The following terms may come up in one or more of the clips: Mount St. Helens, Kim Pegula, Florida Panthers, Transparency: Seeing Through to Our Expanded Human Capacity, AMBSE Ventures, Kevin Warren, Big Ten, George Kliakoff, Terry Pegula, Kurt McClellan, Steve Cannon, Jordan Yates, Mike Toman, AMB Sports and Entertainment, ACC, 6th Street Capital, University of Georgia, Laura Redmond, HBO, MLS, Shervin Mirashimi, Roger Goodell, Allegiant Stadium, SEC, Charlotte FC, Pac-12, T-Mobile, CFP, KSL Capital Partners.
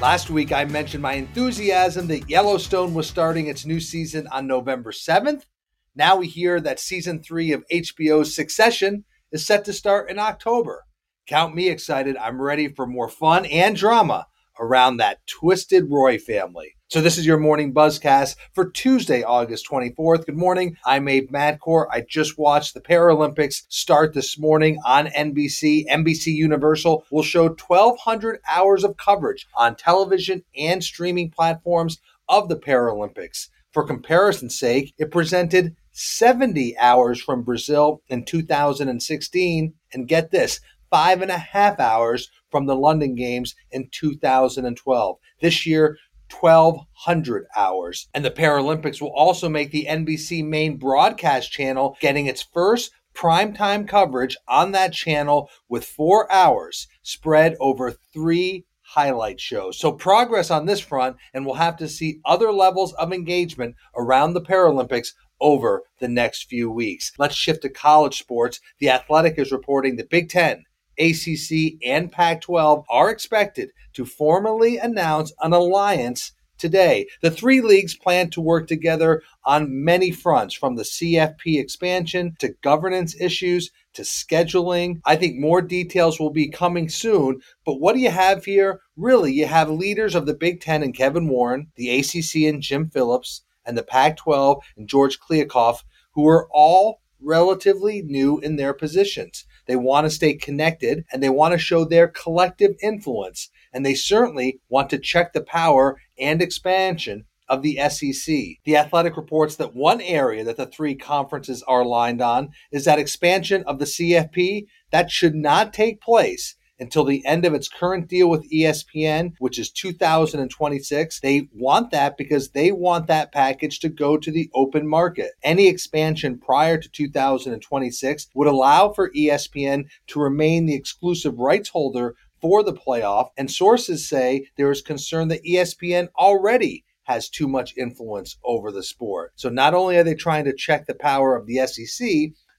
Last week, I mentioned my enthusiasm that Yellowstone was starting its new season on November 7th. Now we hear that season 3 of HBO's Succession is set to start in October. Count me excited. I'm ready for more fun and drama around that Twisted Roy family. So this is your Morning Buzzcast for Tuesday, August 24th. Good morning. I'm Abe Madcore. I just watched the Paralympics start this morning on NBC. NBC Universal will show 1,200 hours of coverage on television and streaming platforms of the Paralympics. For comparison's sake, it presented 70 hours from Brazil in 2016, and get this, 5.5 hours from the London Games in 2012. This year, 1,200 hours. And the Paralympics will also make the NBC main broadcast channel, getting its first primetime coverage on that channel with 4 hours spread over 3 highlight shows. So progress on this front, and we'll have to see other levels of engagement around the Paralympics over the next few weeks. Let's shift to college sports. The Athletic is reporting the Big Ten, ACC, and Pac-12 are expected to formally announce an alliance today. The 3 leagues plan to work together on many fronts, from the CFP expansion to governance issues to scheduling. I think more details will be coming soon, but what do you have here? Really, you have leaders of the Big Ten and Kevin Warren, the ACC and Jim Phillips, and the Pac-12 and George Kliakoff, who are all relatively new in their positions. They want to stay connected, and they want to show their collective influence, and they certainly want to check the power and expansion of the SEC. The Athletic reports that one area that the 3 conferences are lined on is that expansion of the CFP that should not take place until the end of its current deal with ESPN, which is 2026. They want that because they want that package to go to the open market. Any expansion prior to 2026 would allow for ESPN to remain the exclusive rights holder for the playoff, and sources say there is concern that ESPN already has too much influence over the sport. So not only are they trying to check the power of the SEC,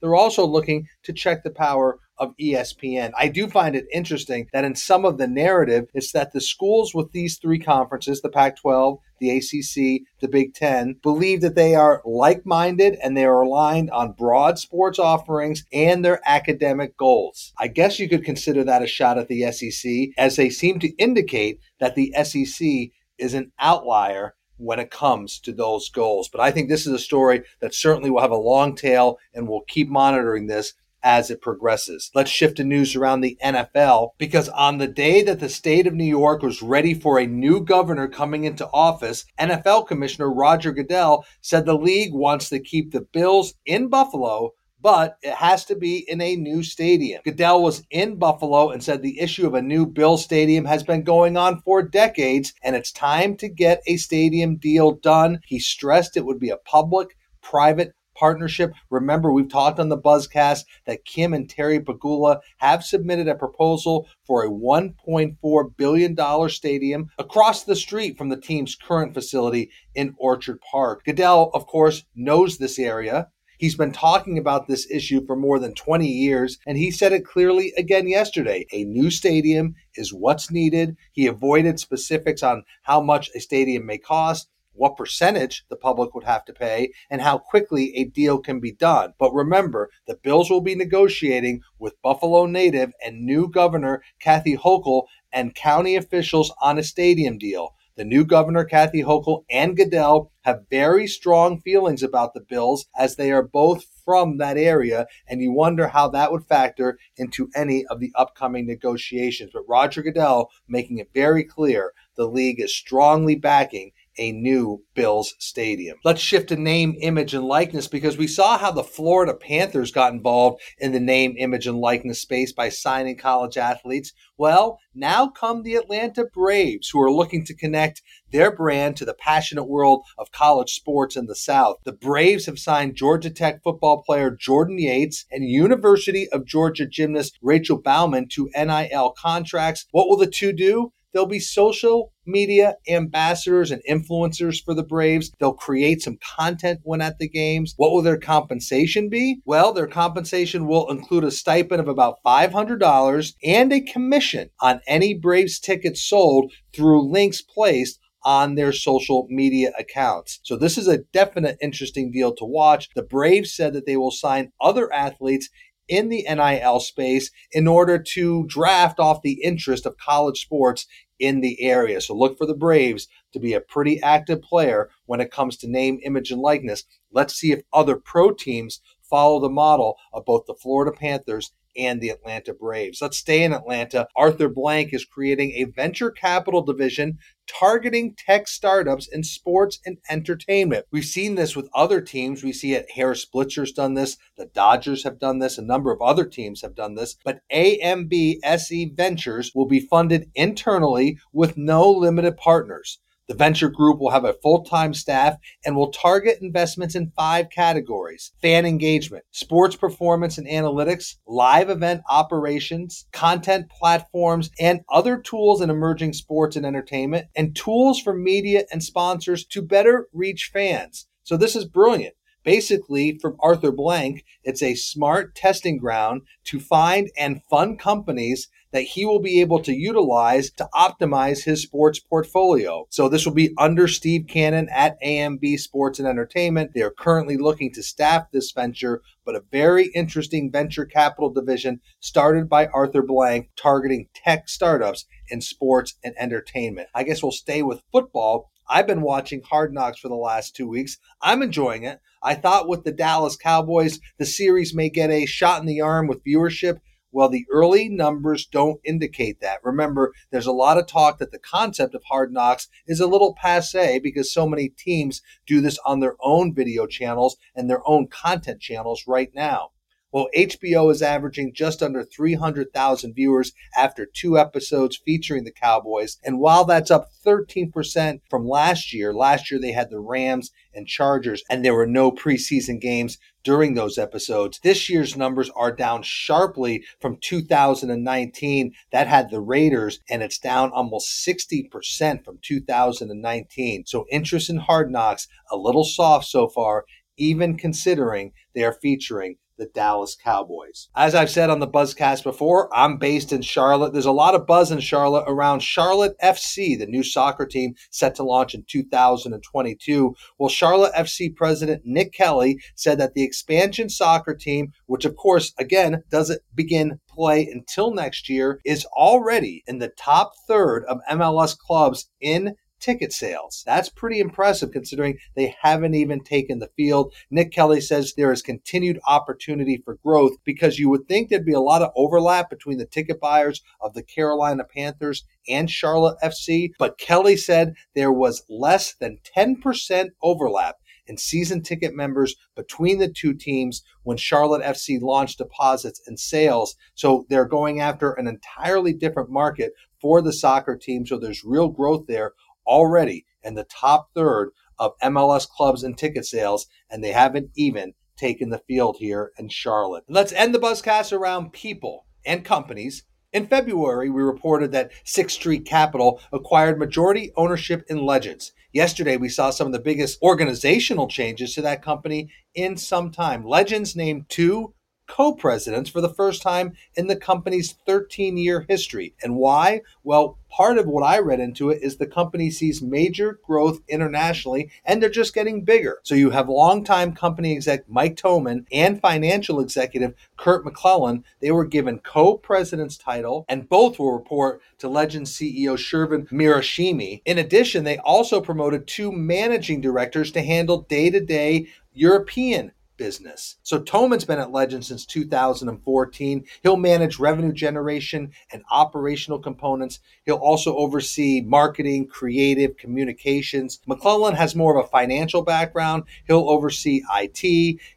they're also looking to check the power of ESPN. I do find it interesting that in some of the narrative, it's that the schools with these 3 conferences, the Pac-12, the ACC, the Big Ten, believe that they are like-minded and they are aligned on broad sports offerings and their academic goals. I guess you could consider that a shot at the SEC, as they seem to indicate that the SEC is an outlier when it comes to those goals. But I think this is a story that certainly will have a long tail, and we'll keep monitoring this as it progresses. Let's shift to news around the NFL, because on the day that the state of New York was ready for a new governor coming into office, NFL Commissioner Roger Goodell said the league wants to keep the Bills in Buffalo, but it has to be in a new stadium. Goodell was in Buffalo and said the issue of a new Bills stadium has been going on for decades, and it's time to get a stadium deal done. He stressed it would be a public-private partnership. Remember, we've talked on the Buzzcast that Kim and Terry Pegula have submitted a proposal for a $1.4 billion stadium across the street from the team's current facility in Orchard Park. Goodell, of course, knows this area. He's been talking about this issue for more than 20 years, and he said it clearly again yesterday. A new stadium is what's needed. He avoided specifics on how much a stadium may cost, what percentage the public would have to pay, and how quickly a deal can be done. But remember, the Bills will be negotiating with Buffalo native and new governor Kathy Hochul and county officials on a stadium deal. The new governor, Kathy Hochul, and Goodell have very strong feelings about the Bills, as they are both from that area, and you wonder how that would factor into any of the upcoming negotiations. But Roger Goodell making it very clear the league is strongly backing a new Bills stadium. Let's shift to name, image, and likeness, because we saw how the Florida Panthers got involved in the name, image, and likeness space by signing college athletes. Well, now come the Atlanta Braves, who are looking to connect their brand to the passionate world of college sports in the South. The Braves have signed Georgia Tech football player Jordan Yates and University of Georgia gymnast Rachel Bauman to NIL contracts. What will the two do? They'll be social media ambassadors and influencers for the Braves. They'll create some content when at the games. What will their compensation be? Well, their compensation will include a stipend of about $500 and a commission on any Braves tickets sold through links placed on their social media accounts. So this is a definite interesting deal to watch. The Braves said that they will sign other athletes in the NIL space in order to draft off the interest of college sports in the area. So look for the Braves to be a pretty active player when it comes to name, image, and likeness. Let's see if other pro teams follow the model of both the Florida Panthers and the Atlanta Braves. Let's stay in Atlanta. Arthur Blank is creating a venture capital division targeting tech startups in sports and entertainment. We've seen this with other teams. We see it. Harris Blitzer's done this. The Dodgers have done this. A number of other teams have done this. But AMBSE Ventures will be funded internally with no limited partners. The venture group will have a full-time staff and will target investments in 5 categories: fan engagement, sports performance and analytics, live event operations, content platforms and other tools in emerging sports and entertainment, and tools for media and sponsors to better reach fans. So this is brilliant. Basically, from Arthur Blank, it's a smart testing ground to find and fund companies that he will be able to utilize to optimize his sports portfolio. So this will be under Steve Cannon at AMB Sports and Entertainment. They are currently looking to staff this venture, but a very interesting venture capital division started by Arthur Blank targeting tech startups in sports and entertainment. I guess we'll stay with football. I've been watching Hard Knocks for the last 2 weeks. I'm enjoying it. I thought with the Dallas Cowboys, the series may get a shot in the arm with viewership. Well, the early numbers don't indicate that. Remember, there's a lot of talk that the concept of Hard Knocks is a little passe because so many teams do this on their own video channels and their own content channels right now. Well, HBO is averaging just under 300,000 viewers after 2 episodes featuring the Cowboys. And while that's up 13% from last year they had the Rams and Chargers, and there were no preseason games during those episodes. This year's numbers are down sharply from 2019. That had the Raiders, and it's down almost 60% from 2019. So interest in Hard Knocks, a little soft so far, even considering they are featuring the Dallas Cowboys. As I've said on the Buzzcast before, I'm based in Charlotte. There's a lot of buzz in Charlotte around Charlotte FC, the new soccer team set to launch in 2022. Well, Charlotte FC president Nick Kelly said that the expansion soccer team, which of course, again, doesn't begin play until next year, is already in the top third of MLS clubs in ticket sales. That's pretty impressive considering they haven't even taken the field. Nick Kelly says there is continued opportunity for growth because you would think there'd be a lot of overlap between the ticket buyers of the Carolina Panthers and Charlotte FC, but Kelly said there was less than 10% overlap in season ticket members between the two teams when Charlotte FC launched deposits and sales. So they're going after an entirely different market for the soccer team. So there's real growth there already in the top third of MLS clubs and ticket sales, and they haven't even taken the field here in Charlotte. Let's end the Buzzcast around people and companies. In February, we reported that 6th Street Capital acquired majority ownership in Legends. Yesterday, we saw some of the biggest organizational changes to that company in some time. Legends named 2 co-presidents for the first time in the company's 13-year history. And why? Well, part of what I read into it is the company sees major growth internationally, and they're just getting bigger. So you have longtime company exec Mike Toman and financial executive Kurt McClellan. They were given co-president's title, and both will report to Legend CEO Shervin Mirashimi. In addition, they also promoted 2 managing directors to handle day-to-day European business. So Toman's been at Legend since 2014. He'll manage revenue generation and operational components. He'll also oversee marketing, creative, communications. McClellan has more of a financial background. He'll oversee IT.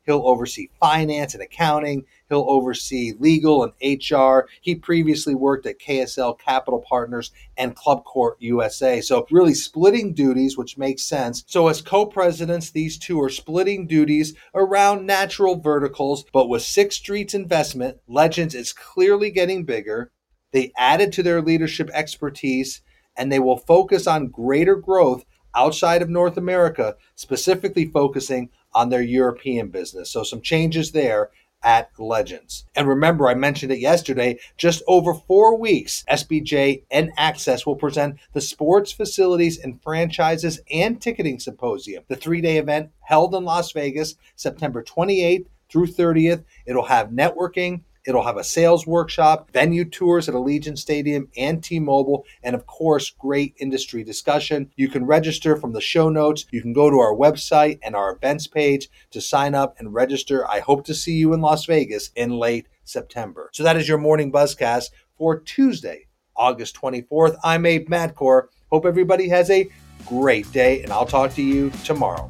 He'll oversee finance and accounting. He'll oversee legal and HR. He previously worked at KSL Capital Partners and Club Corp USA. So really splitting duties, which makes sense. So as co-presidents, these two are splitting duties around natural verticals, but with Sixth Street's investment, Legends is clearly getting bigger. They added to their leadership expertise, and they will focus on greater growth outside of North America, specifically focusing on their European business. So some changes there at Legends. And remember, I mentioned it yesterday, just over 4 weeks, SBJ and Access will present the Sports Facilities and Franchises and Ticketing Symposium, the three-day event held in Las Vegas, September 28th through 30th. It'll have networking, it'll have a sales workshop, venue tours at Allegiant Stadium and T-Mobile, and of course, great industry discussion. You can register from the show notes. You can go to our website and our events page to sign up and register. I hope to see you in Las Vegas in late September. So that is your morning buzzcast for Tuesday, August 24th. I'm Abe Madcore. Hope everybody has a great day, and I'll talk to you tomorrow.